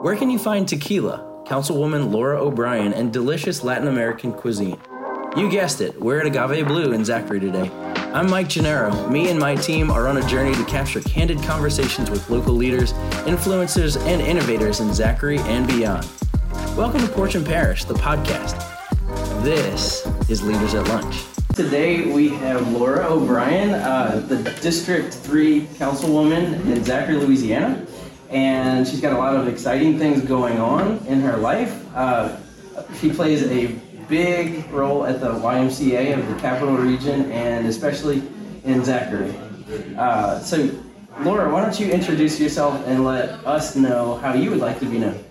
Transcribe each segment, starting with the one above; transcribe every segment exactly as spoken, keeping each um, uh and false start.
Where can you find tequila, Councilwoman Laura O'Brien, and delicious Latin American cuisine? You guessed it, we're at Agave Blue in Zachary today. I'm Mike Gennaro. Me and my team are on a journey to capture candid conversations with local leaders, influencers, and innovators in Zachary and beyond. Welcome to Porch and Parish, the podcast. This is Leaders at Lunch. Today we have Laura O'Brien, uh, the District three Councilwoman in Zachary, Louisiana. And she's got a lot of exciting things going on in her life. Uh, she plays a big role at the Y M C A of the Capital Region and especially in Zachary. Uh, so, Laura, why don't you introduce yourself and let us know how you would like to be known?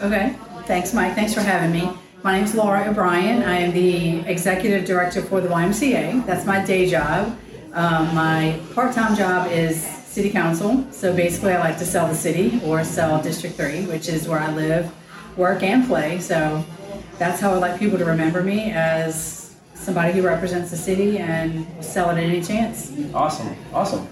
Okay. Thanks, Mike. Thanks for having me. My name is Laura O'Brien. I am the Executive Director for the Y M C A. That's my day job. Um, my part-time job is City Council, so basically I like to sell the city or sell District three, which is where I live, work, and play. So that's how I like people to remember me, as somebody who represents the city and sell it at any chance. Awesome, awesome.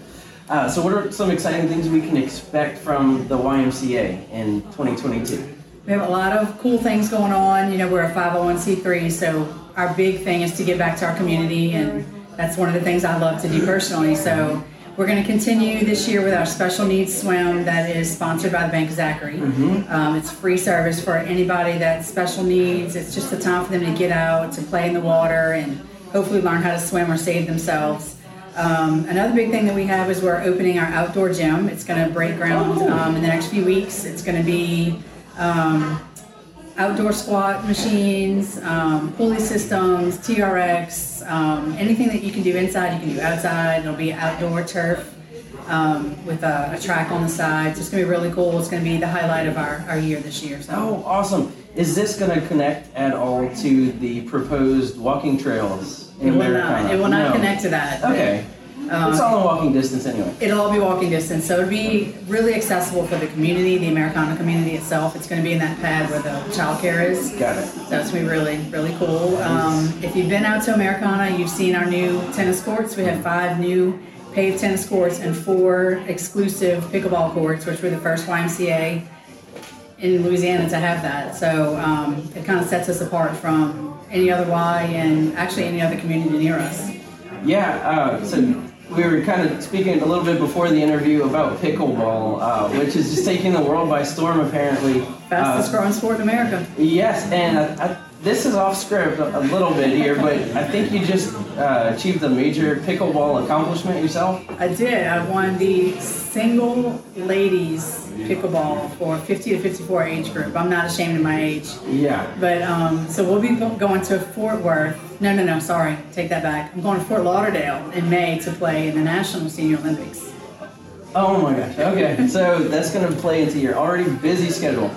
Uh, so what are some exciting things we can expect from the Y M C A in twenty twenty-two? We have a lot of cool things going on. You know, we're a five oh one c three, so our big thing is to give back to our community, and that's one of the things I love to do personally. So we're going to continue this year with our special needs swim that is sponsored by the Bank of Zachary. Mm-hmm. Um, it's free service for anybody that's special needs. It's just a time for them to get out, to play in the water, and hopefully learn how to swim or save themselves. Um, another big thing that we have is we're opening our outdoor gym. It's going to break ground um, in the next few weeks. It's going to be um, outdoor squat machines, um, pulley systems, T R X, um, anything that you can do inside, you can do outside. It'll be outdoor turf um, with a, a track on the side. So it's going to be really cool. It's going to be the highlight of our, our year this year. So. Oh, awesome. Is this going to connect at all to the proposed walking trails in Americana? It will not no. connect to that. Okay. Um, it's all in walking distance anyway. It'll all be walking distance, so it'll be really accessible for the community, the Americana community itself. It's going to be in that pad where the child care is. Got it. So it's going to be really, really cool. Um, if you've been out to Americana, you've seen our new tennis courts. We have five new paved tennis courts and four exclusive pickleball courts, which were the first Y M C A in Louisiana to have that. So um, it kind of sets us apart from any other Y and actually any other community near us. Yeah, uh, so we were kind of speaking a little bit before the interview about pickleball, uh, which is just taking the world by storm, apparently. Fastest growing uh, sport in America. Yes, and I, I, this is off script a, a little bit here, but I think you just uh, achieved a major pickleball accomplishment yourself. I did. I won the single ladies pickleball for fifty to fifty-four age group. I'm not ashamed of my age. Yeah. But um, so we'll be going to Fort Worth. No, no, no, sorry. Take that back. I'm going to Fort Lauderdale in May to play in the National Senior Olympics. Oh, my gosh. Okay. So that's going to play into your already busy schedule.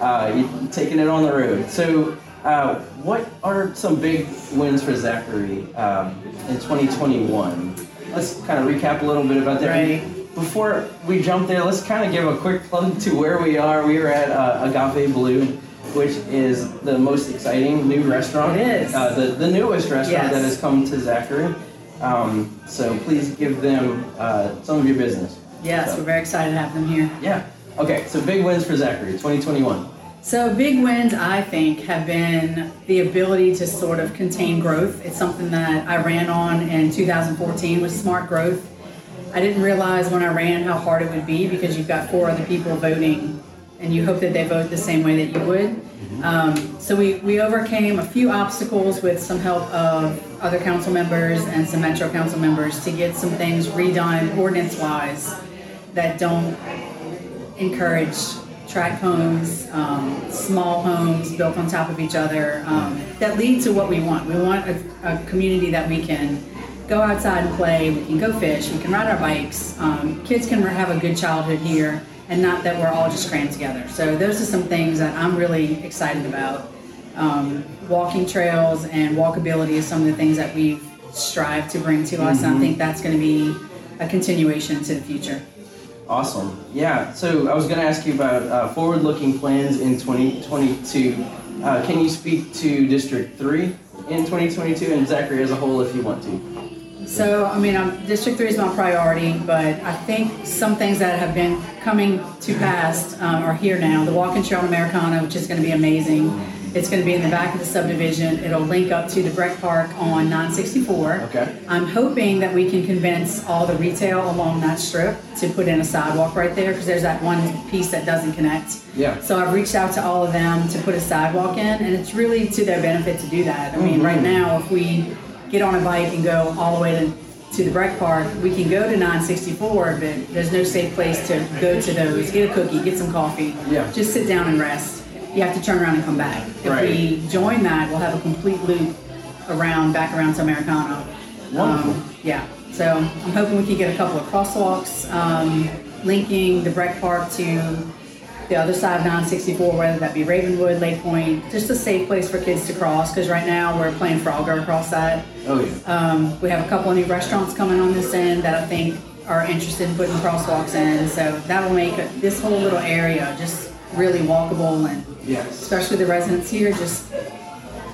Uh, you're taking it on the road. So uh, what are some big wins for Zachary um, in twenty twenty-one? Let's kind of recap a little bit about that. Right. Before we jump there, let's kind of give a quick plug to where we are. We are at uh, Agave Blue, which is the most exciting new restaurant. It is. Uh, the, the newest restaurant yes. that has come to Zachary. Um, so please give them uh, some of your business. Yes, so. We're very excited to have them here. Yeah. Okay, so big wins for Zachary, twenty twenty-one. So big wins, I think, have been the ability to sort of contain growth. It's something that I ran on in two thousand fourteen with Smart Growth. I didn't realize when I ran how hard it would be because you've got four other people voting and you hope that they vote the same way that you would. Um, so we, we overcame a few obstacles with some help of other council members and some Metro council members to get some things redone ordinance-wise that don't encourage tract homes, um, small homes built on top of each other, um, that lead to what we want. We want a, a community that we can go outside and play, we can go fish, we can ride our bikes, um, kids can have a good childhood here, and not that we're all just crammed together. So those are some things that I'm really excited about. Um, walking trails and walkability is some of the things that we've strived to bring to us, mm-hmm. and I think that's going to be a continuation to the future. Awesome. Yeah, so I was going to ask you about uh, forward-looking plans in twenty twenty-two. Uh, can you speak to District three in twenty twenty-two and Zachary as a whole if you want to? So, I mean, I'm, District three is my priority, but I think some things that have been coming to pass um, are here now. The walk and trail in Americana, which is going to be amazing. It's going to be in the back of the subdivision. It'll link up to the Breck Park on nine sixty-four. Okay. I'm hoping that we can convince all the retail along that strip to put in a sidewalk right there, because there's that one piece that doesn't connect. Yeah. So I've reached out to all of them to put a sidewalk in, and it's really to their benefit to do that. I mean, mm-hmm. right now, if we get on a bike and go all the way to, to the Breck Park, we can go to nine sixty-four, but there's no safe place to go to those. Get a cookie, get some coffee, yeah. just sit down and rest. You have to turn around and come back. If right. we join that, we'll have a complete loop around, back around to Americana. Wonderful. Um, yeah, so I'm hoping we can get a couple of crosswalks um, linking the Breck Park to the other side of nine sixty-four, whether that be Ravenwood, Lake Point, just a safe place for kids to cross, because right now we're playing Frogger across that. Oh, yeah. Um, we have a couple of new restaurants coming on this end that I think are interested in putting crosswalks in, so that will make this whole little area just really walkable, and yes. especially the residents here, just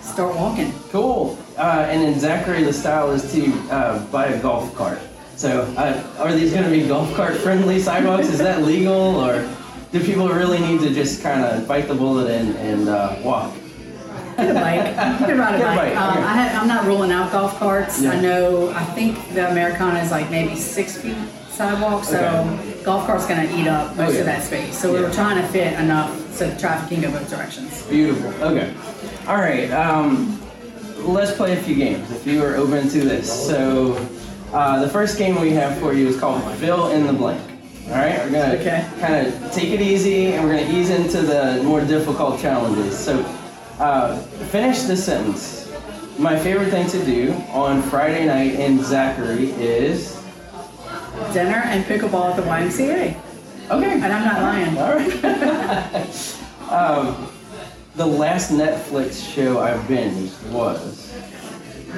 start walking. Cool. Uh, and in Zachary, the style is to uh, buy a golf cart. So uh, are these going to be golf cart friendly sidewalks? Is that legal, or do people really need to just kind of bite the bullet and, and uh, walk? Get a bike. You can ride a bike. bike. Um, okay. I have, I'm not ruling out golf carts. Yeah. I know, I think the Americana is like maybe six feet sidewalk, so okay. golf cart's going to eat up most oh, yeah. of that space. So yeah. we were trying to fit enough so the traffic can go both directions. Beautiful. Okay. All right. Um, let's play a few games if you are open to this. So uh, the first game we have for you is called Fill in the Blank. All right? We're going to okay. kind of take it easy, and we're going to ease into the more difficult challenges. So uh, finish this sentence. My favorite thing to do on Friday night in Zachary is... dinner and pickleball at the Y M C A. Okay. And I'm not lying. All right. um, the last Netflix show I binged was?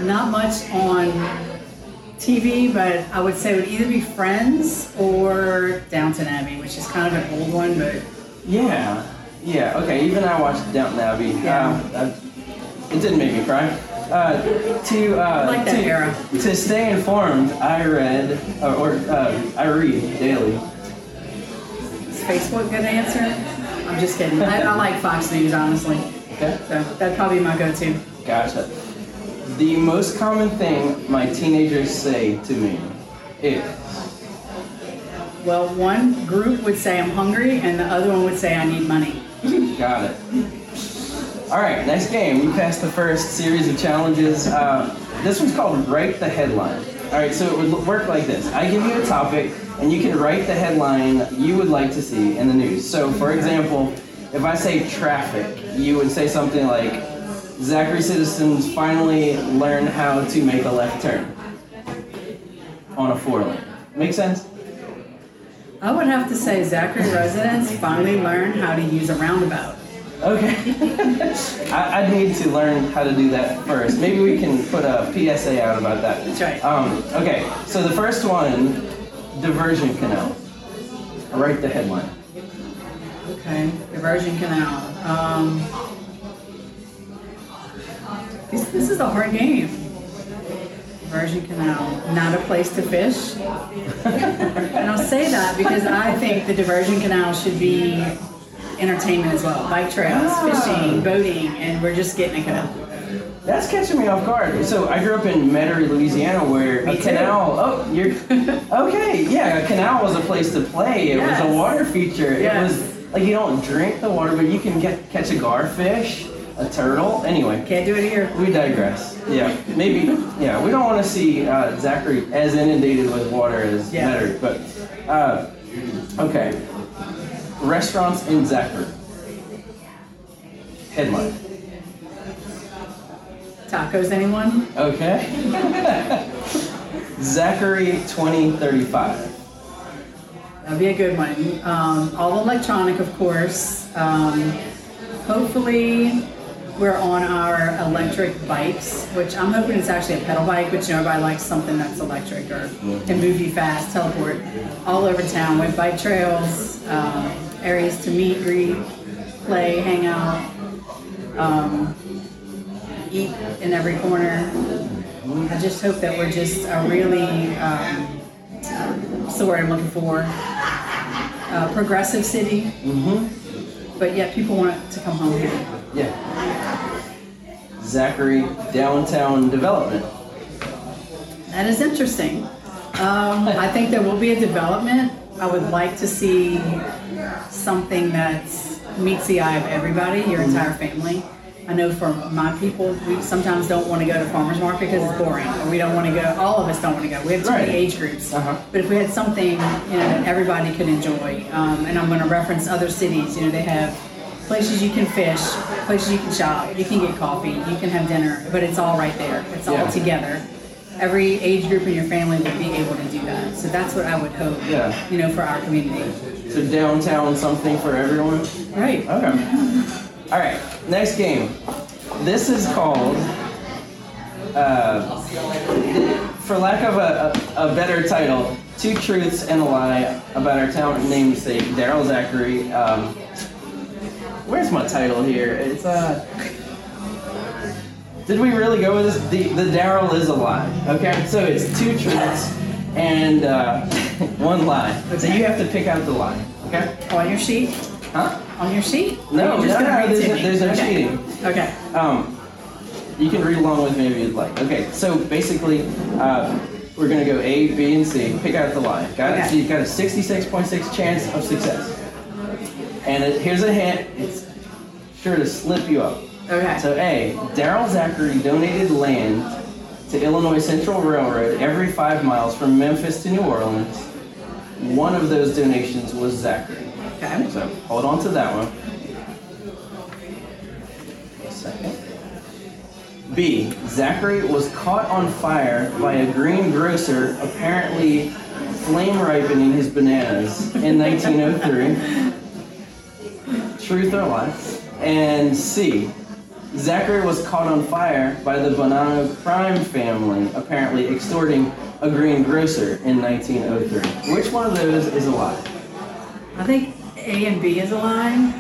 Not much on T V, but I would say it would either be Friends or Downton Abbey, which is kind of an old one, but... Yeah. Yeah, okay. Even I watched Downton Abbey. Yeah. Um, I, it didn't make me cry. Uh, to uh, I like that to, era. To stay informed, I read uh, or uh, I read daily. Is Facebook a good answer? I'm just kidding. I, I like Fox News, honestly. Okay. So that'd probably be my go-to. Gotcha. The most common thing my teenagers say to me is. Well, one group would say I'm hungry, and the other one would say I need money. Got it. All right, next game. We passed the first series of challenges. Uh, this one's called Write the Headline. All right, so it would work like this. I give you a topic, and you can write the headline you would like to see in the news. So, for example, if I say traffic, you would say something like, Zachary citizens finally learn how to make a left turn on a four lane. Make sense? I would have to say Zachary residents finally learn how to use a roundabout. Okay. I, I need to learn how to do that first. Maybe we can put a P S A out about that. That's right. Um, okay, so the first one, diversion canal. I write the headline. Okay, diversion canal. Um, this, this is a hard game. Diversion canal, not a place to fish. And I'll say that because I think the diversion canal should be entertainment as well, bike trails, ah. fishing, boating, and we're just getting a canal. That's catching me off guard. So I grew up in Metairie, Louisiana, where me a too. canal. Oh, you're okay. Yeah, a canal was a place to play. It yes. was a water feature. Yes. It was like you don't drink the water, but you can get catch a garfish, a turtle. Anyway, can't do it here. We digress. Yeah, maybe. Yeah, we don't want to see uh, Zachary as inundated with water as yeah. Metairie, but uh, okay. Restaurants in Zachary. Headline. Tacos, anyone? Okay. Zachary twenty thirty-five. That'd be a good one. Um, all electronic, of course. Um, hopefully, we're on our electric bikes, which I'm hoping it's actually a pedal bike, which you know, everybody likes something that's electric or can move you fast, teleport all over town with bike trails. Um, areas to meet, greet, play, hang out, um, eat in every corner. I just hope that we're just a really, um, what's the word I'm looking for? Uh, progressive city. Mm-hmm. But yet people want to come home here. Yeah. Zachary Downtown Development. That is interesting. Um, I think there will be a development. I would like to see something that meets the eye of everybody, your mm-hmm. entire family. I know for my people, we sometimes don't want to go to farmers market because it's boring, or we don't want to go. All of us don't want to go. We have too many right. age groups. Uh-huh. But if we had something, you know, that everybody could enjoy, um, and I'm going to reference other cities. You know, they have places you can fish, places you can shop, you can get coffee, you can have dinner, but it's all right there. It's yeah. all together. Every age group in your family would be able to do that. So that's what I would hope. Yeah. You know, for our community. So downtown, something for everyone. Right. Okay. Yeah. All right, next game. This is called, uh, for lack of a, a, a better title, Two Truths and a Lie About Our Town Namesake, Darryl Zachary. Um, where's my title here? It's uh. Did we really go with this? The, the Darryl is a lie. Okay, so it's two truths and uh, one lie. So you have to pick out the lie. Okay. On your sheet. Huh? On your sheet? No, no, no, there's, a, there's no okay. cheating. Okay. Um, you can read along with me if you'd like. Okay, so basically, uh, we're going to go A, B, and C. Pick out the lie. Got okay. it? So you've got a sixty-six point six chance of success. And it, here's a hint. It's sure to slip you up. Okay. So A, Darryl Zachary donated land to Illinois Central Railroad every five miles from Memphis to New Orleans. One of those donations was Zachary. Okay. So hold on to that one. Second. B, Zachary was caught on fire by a greengrocer apparently flame ripening his bananas in nineteen oh three. Truth or lie? And C, Zachary was caught on fire by the Bonanno Crime Family apparently extorting a greengrocer in nineteen oh three. Which one of those is a lie? I think A and B is a line.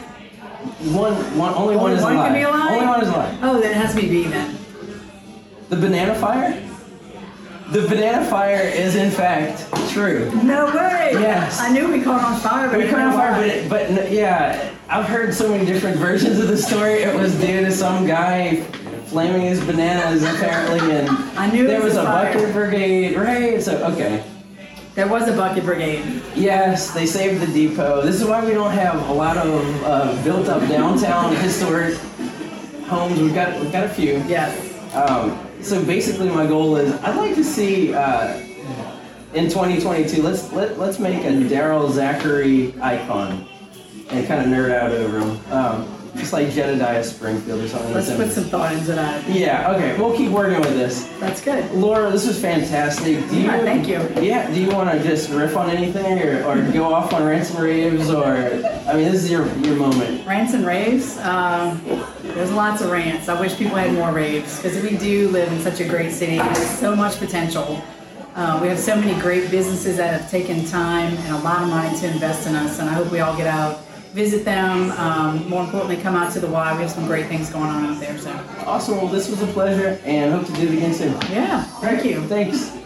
One, one, only, only one is one a line. Can be a line. Only one is a line. Oh, then it has to be B then. The banana fire? The banana fire is in fact true. No way. Yes. I knew we caught on fire, but we caught on fire, but it, but no, yeah, I've heard so many different versions of the story. It was due to some guy flaming his bananas apparently, and I knew there was a fire. Bucket brigade, right? So okay. There was a bucket brigade. Yes, they saved the depot. This is why we don't have a lot of uh, built-up downtown historic homes. We've got we've got a few. Yes. Um, so basically, my goal is I'd like to see uh, in twenty twenty-two. Let's let let's make a Darryl Zachary icon and kind of nerd out over him, um, just like Jedediah Springfield or something. Let's put some thought into that. Yeah. Okay. We'll keep working with this. That's good. Laura, this was fantastic. Do you, yeah, thank you. Yeah, do you want to just riff on anything or, or go off on rants and raves? Or, I mean, this is your, your moment. Rants and raves? Um, there's lots of rants. I wish people had more raves because we do live in such a great city. There's so much potential. Uh, we have so many great businesses that have taken time and a lot of money to invest in us, and I hope we all get out, visit them, um, more importantly, come out to the Y. We have some great things going on out there. So awesome. Well, this was a pleasure, and hope to do it again soon. Yeah. Thank you. Thanks.